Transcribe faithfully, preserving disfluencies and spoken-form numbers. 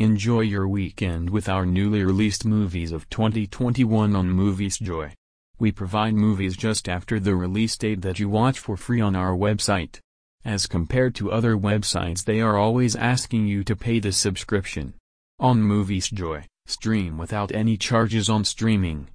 Enjoy your weekend with our newly released movies of twenty twenty-one on MoviesJoy. We provide movies just after the release date that you watch for free on our website. As compared to other websites, they are always asking you to pay the subscription. On MoviesJoy, stream without any charges on streaming.